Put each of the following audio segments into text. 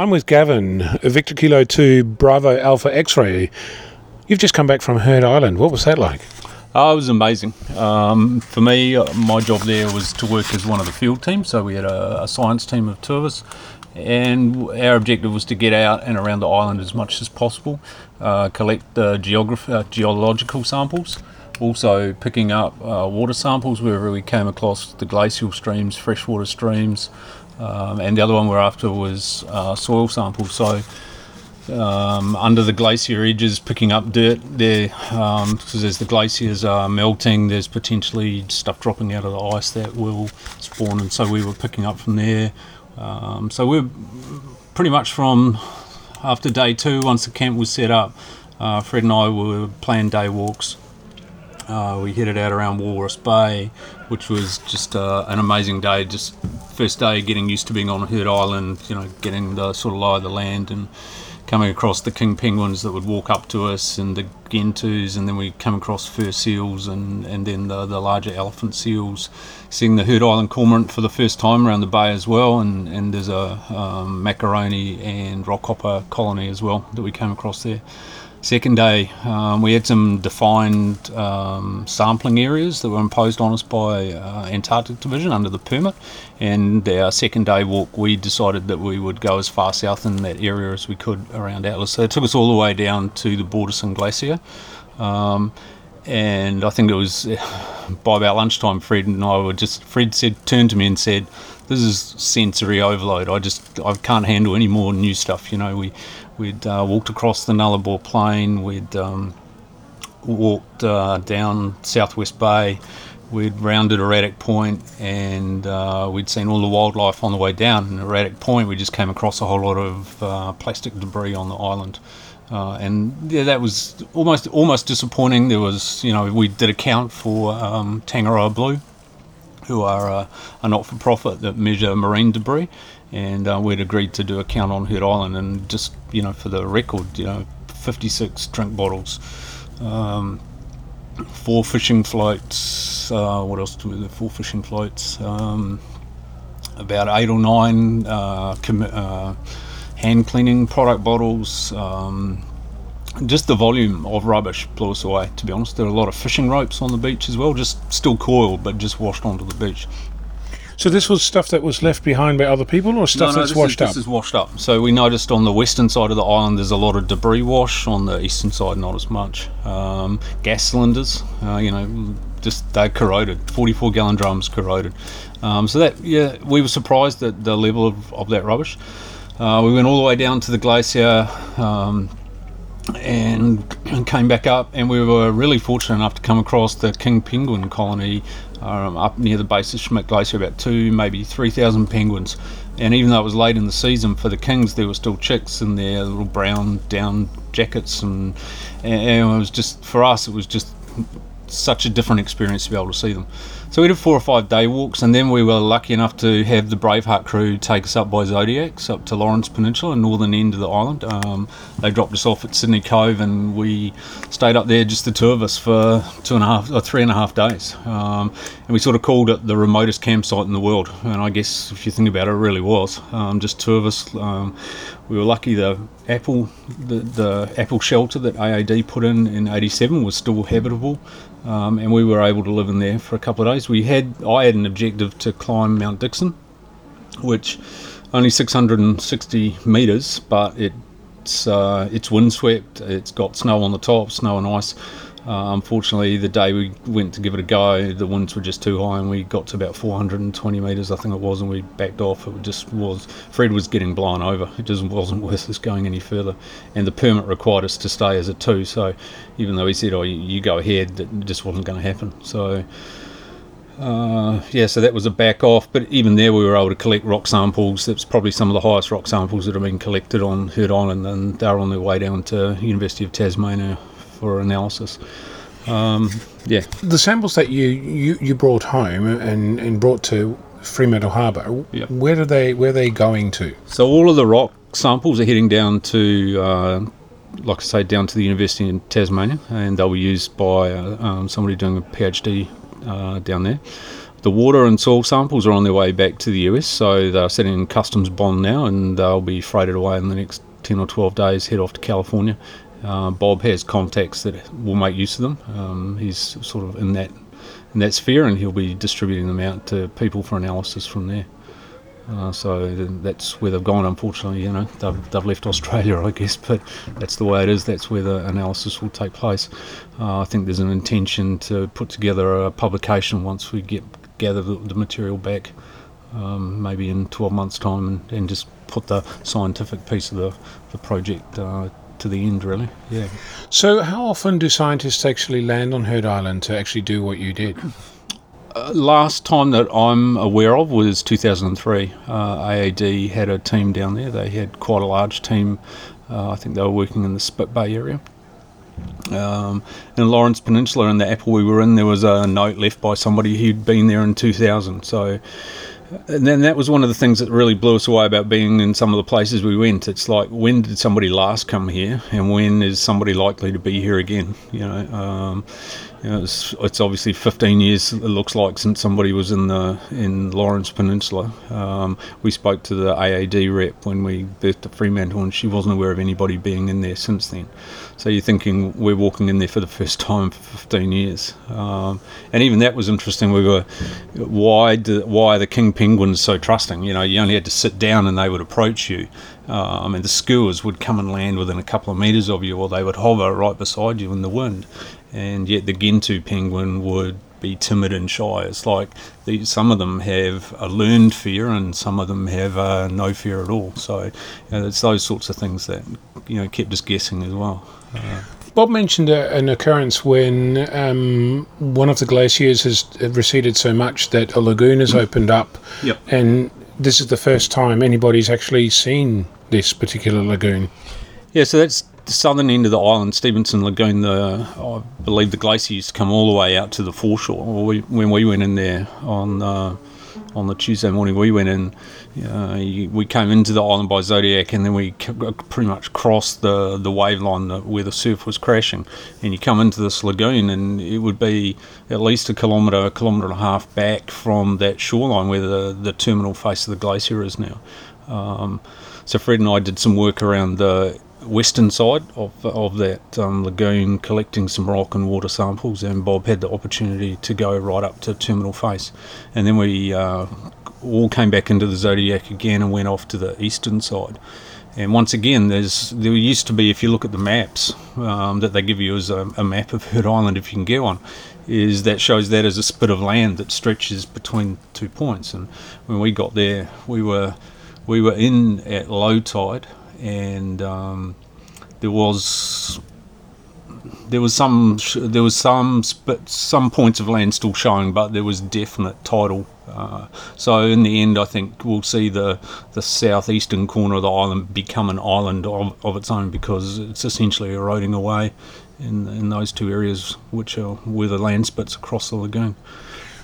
I'm with Gavin, Victor Kilo 2 Bravo Alpha X-Ray. You've just come back from Heard Island. What was that like? It was amazing. For me, my job there was to work as one of the field teams, so we had a science team of two of us, and our objective was to get out and around the island as much as possible, collect the geological samples, also picking up water samples wherever we came across the glacial streams, freshwater streams, and the other one we're after was soil samples. So under the glacier edges, picking up dirt there, because as the glaciers are melting, there's potentially stuff dropping out of the ice that will spawn, and so we were picking up from there. So we're pretty much from after day two, once the camp was set up, Fred and I were planning day walks. We headed out around Walrus Bay, which was just an amazing day. Just first day getting used to being on Heard Island, you know, getting the sort of lie of the land and coming across the king penguins that would walk up to us and the gentoos, and then we come across fur seals and then the larger elephant seals. Seeing the Heard Island cormorant for the first time around the bay as well, and there's a macaroni and rockhopper colony as well that we came across there. Second day, we had some defined sampling areas that were imposed on us by Antarctic Division under the permit, and our second day walk we decided that we would go as far south in that area as we could around Atlas. So it took us all the way down to the Bordeson Glacier, and I think it was by about lunchtime Fred turned to me and said, "This is sensory overload. I can't handle any more new stuff." You know, we'd walked across the Nullarbor Plain, we'd walked down Southwest Bay, we'd rounded Erratic Point, and we'd seen all the wildlife on the way down. And Erratic Point, we just came across a whole lot of plastic debris on the island. And yeah, that was almost disappointing. There was, you know, we did account for Tangaroa Blue, who are a not-for-profit that measure marine debris, and we'd agreed to do a count on Heard Island, and just, you know, for the record, you know, 56 drink bottles, 4 fishing floats, what else do we do, 4 fishing floats, about 8 or 9 hand cleaning product bottles. Just the volume of rubbish blew us away, to be honest. There were a lot of fishing ropes on the beach as well, just still coiled but just washed onto the beach. So this was stuff that was left behind by other people, or stuff that's washed up? No, this is washed up. So we noticed on the western side of the island there's a lot of debris wash, on the eastern side not as much. Gas cylinders, you know, just they're corroded, 44-gallon drums corroded. So that, yeah, we were surprised at the level of that rubbish. We went all the way down to the glacier, and came back up, and we were really fortunate enough to come across the king penguin colony up near the base of Schmidt Glacier, about 2,000 maybe 3,000 penguins. And even though it was late in the season for the kings, there were still chicks in their little brown down jackets, and it was just, for us it was just such a different experience to be able to see them. So we did 4 or 5 day walks, and then we were lucky enough to have the Braveheart crew take us up by Zodiacs up to Lawrence Peninsula, northern end of the island. They dropped us off at Sydney Cove, and we stayed up there, just the two of us, for 3.5 days. And we sort of called it the remotest campsite in the world, and I guess if you think about it, it really was. Just two of us. We were lucky the apple shelter that AAD put in 87 was still habitable, and we were able to live in there for a couple of days. I had an objective to climb Mount Dixon, which only 660 meters, but it's windswept, it's got snow on the top, snow and ice. Unfortunately, the day we went to give it a go, the winds were just too high, and we got to about 420 metres, I think it was, and we backed off. It just was, Fred was getting blown over. It just wasn't worth us going any further. And the permit required us to stay as a two, so even though he said, "Oh, you go ahead," it just wasn't going to happen. So, yeah, so that was a back off. But even there, we were able to collect rock samples. That's probably some of the highest rock samples that have been collected on Heard Island, and they're on their way down to University of Tasmania for analysis. Yeah, the samples that you brought home and brought to Fremantle Harbour, yep. Where are they going to? So all of the rock samples are heading down to, like I say, down to the University of Tasmania, and they'll be used by somebody doing a PhD down there. The water and soil samples are on their way back to the US, so they're sitting in customs bond now, and they'll be freighted away in the next 10 or 12 days, head off to California. Bob has contacts that will make use of them. He's sort of in that sphere, and he'll be distributing them out to people for analysis from there. So that's where they've gone, unfortunately. You know, they've left Australia, I guess, but that's the way it is. That's where the analysis will take place. I think there's an intention to put together a publication once we gather the material back, maybe in 12 months' time, and just put the scientific piece of the project to the end, really. Yeah. So how often do scientists actually land on Heard Island to actually do what you did? Last time that I'm aware of was 2003. AAD had a team down there. They had quite a large team. I think they were working in the Spit Bay area. In Lawrence Peninsula, in the atoll we were in, there was a note left by somebody who'd been there in 2000. So, and then that was one of the things that really blew us away about being in some of the places we went. It's like, when did somebody last come here, and when is somebody likely to be here again? You know, it's obviously 15 years, it looks like, since somebody was in Lawrence Peninsula. We spoke to the AAD rep when we birthed at Fremantle, and she wasn't aware of anybody being in there since then. So you're thinking, we're walking in there for the first time for 15 years. And even that was interesting. We were, why are the king penguins so trusting? You know, you only had to sit down and they would approach you. And the skuas would come and land within a couple of metres of you, or they would hover right beside you in the wind. And yet the Gentoo penguin would be timid and shy. It's like some of them have a learned fear, and some of them have no fear at all. So it's those sorts of things that, you know, kept us guessing as well. Bob mentioned an occurrence when one of the glaciers has receded so much that a lagoon has opened up. Yep. And this is the first time anybody's actually seen this particular lagoon. Yeah, so that's the southern end of the island, Stevenson Lagoon. I believe the glaciers come all the way out to the foreshore. When we went in there on the Tuesday morning, we went in. We came into the island by Zodiac, and then we pretty much crossed the wave line where the surf was crashing. And you come into this lagoon, and it would be at least a kilometre and a half back from that shoreline where the terminal face of the glacier is now. So Fred and I did some work around the western side of that lagoon, collecting some rock and water samples, and Bob had the opportunity to go right up to terminal face. And then we all came back into the Zodiac again and went off to the eastern side. And once again, there used to be, if you look at the maps that they give you as a map of Heard Island, if you can get one, is that shows that as a spit of land that stretches between two points. And when we got there, we were in at low tide, and there was some points of land still showing, but there was definite tidal. So in the end, I think we'll see the southeastern corner of the island become an island of its own, because it's essentially eroding away in those two areas, which are where the land spits across the lagoon.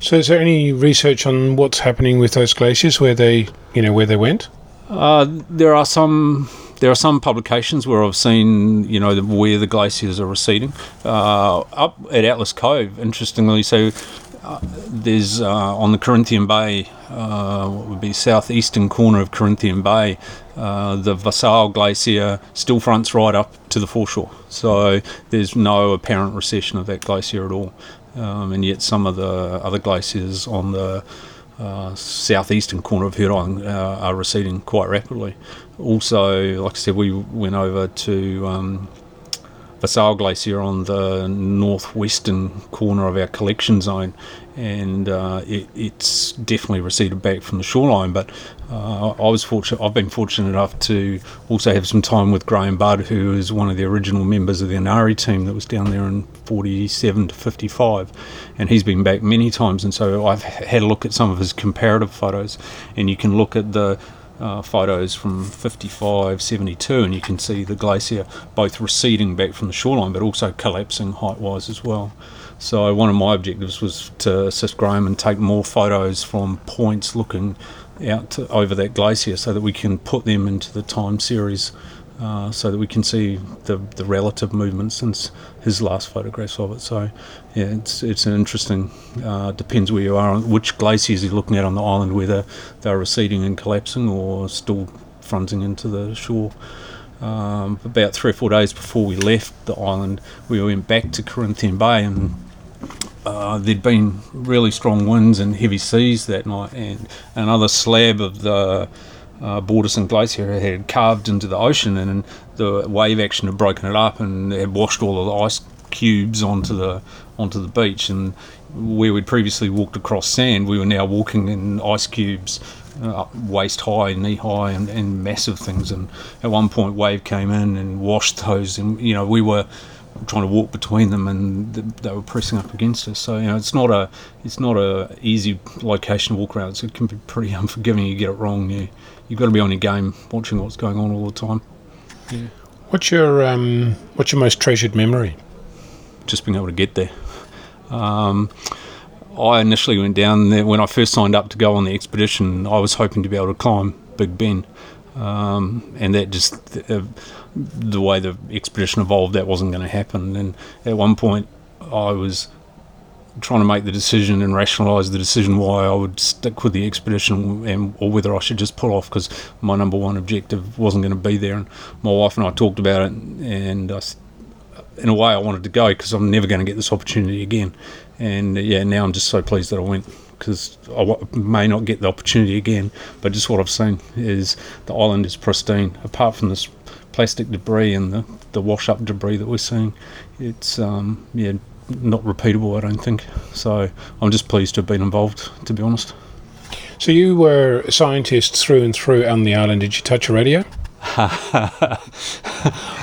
So is there any research on what's happening with those glaciers where they went? There are some publications where I've seen, you know, where the glaciers are receding. Up at Atlas Cove, interestingly, so there's on the Corinthian Bay, what would be southeastern corner of Corinthian Bay, the Vahsel Glacier still fronts right up to the foreshore. So there's no apparent recession of that glacier at all. And yet some of the other glaciers on the southeastern corner of Heard Island are receding quite rapidly. Also, like I said, we went over to Vahsel Glacier on the northwestern corner of our collection zone, and it's definitely receded back from the shoreline. But I've been fortunate enough to also have some time with Graham Budd, who is one of the original members of the Anari team that was down there in 47 to 55, and he's been back many times. And so I've had a look at some of his comparative photos, and you can look at the photos from 55, 72, and you can see the glacier both receding back from the shoreline, but also collapsing height-wise as well. So one of my objectives was to assist Graham and take more photos from points looking out over that glacier, so that we can put them into the time series so that we can see the relative movement since his last photographs of it. So yeah, it's an interesting, depends where you are, on which glaciers you're looking at on the island, whether they're receding and collapsing or still fronting into the shore. About 3 or 4 days before we left the island, we went back to Corinthian Bay, and there'd been really strong winds and heavy seas that night, and another slab of the Bordeson Glacier had carved into the ocean, and the wave action had broken it up and had washed all of the ice cubes onto the beach. And where we'd previously walked across sand, we were now walking in ice cubes, up waist high, knee high, and massive things. And at one point, wave came in and washed those. And you know, we were trying to walk between them, and they were pressing up against us. So you know, it's not a easy location to walk around. It can be pretty unforgiving. You get it wrong, you've got to be on your game, watching what's going on all the time. Yeah. What's your most treasured memory? Just being able to get there. I initially went down there when I first signed up to go on the expedition. I was hoping to be able to climb Big Ben, and that just the way the expedition evolved, that wasn't going to happen. And at one point, I was trying to make the decision and rationalise the decision why I would stick with the expedition, or whether I should just pull off, because my number one objective wasn't going to be there. And my wife and I talked about it, and I, in a way, I wanted to go because I'm never going to get this opportunity again. And yeah, now I'm just so pleased that I went, because I may not get the opportunity again, but just what I've seen is the island is pristine, apart from this plastic debris and the wash-up debris that we're seeing. It's yeah, not repeatable, I don't think. So I'm just pleased to have been involved, to be honest. So you were a scientist through and through on the island. Did you touch a radio?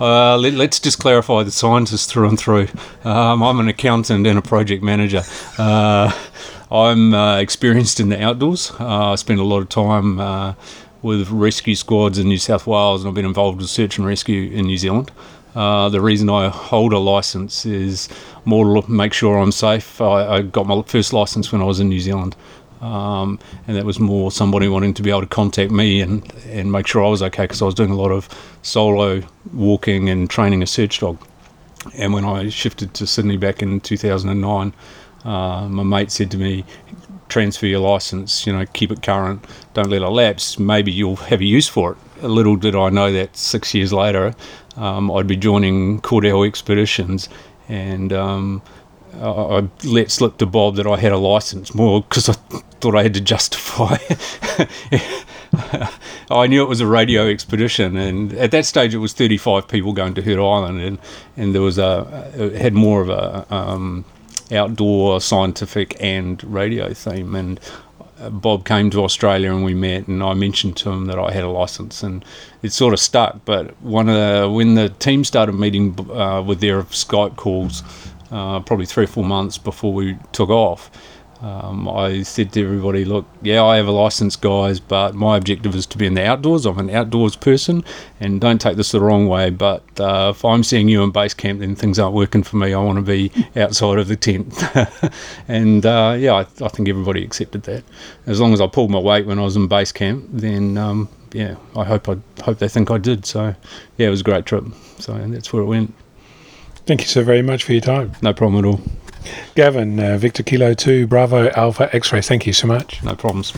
Let's just clarify the scientist through and through. I'm an accountant and a project manager. I'm experienced in the outdoors. I spend a lot of time with rescue squads in New South Wales, and I've been involved with search and rescue in New Zealand. The reason I hold a licence is more to make sure I'm safe. I got my first licence when I was in New Zealand. And that was more somebody wanting to be able to contact me and make sure I was okay, because I was doing a lot of solo walking and training a search dog. And when I shifted to Sydney back in 2009, my mate said to me, transfer your license, you know, keep it current, don't let it lapse, maybe you'll have a use for it. Little did I know that 6 years later I'd be joining Cordell Expeditions, and I let slip to Bob that I had a license more because I thought I had to justify. I knew it was a radio expedition, and at that stage it was 35 people going to Heard Island, and there was it had more of a outdoor scientific and radio theme. And Bob came to Australia and we met, and I mentioned to him that I had a license, and it sort of stuck. But when the team started meeting with their Skype calls, probably 3 or 4 months before we took off, I said to everybody, look, yeah, I have a license, guys, but my objective is to be in the outdoors. I'm an outdoors person, and don't take this the wrong way, but if I'm seeing you in base camp, then things aren't working for me. I want to be outside of the tent. And yeah, I think everybody accepted that. As long as I pulled my weight when I was in base camp, then yeah, I hope they think I did. So yeah, it was a great trip. So, and that's where it went. Thank you so very much for your time. No problem at all. Gavin, Victor Kilo 2 Bravo Alpha X-Ray, thank you so much. No problems.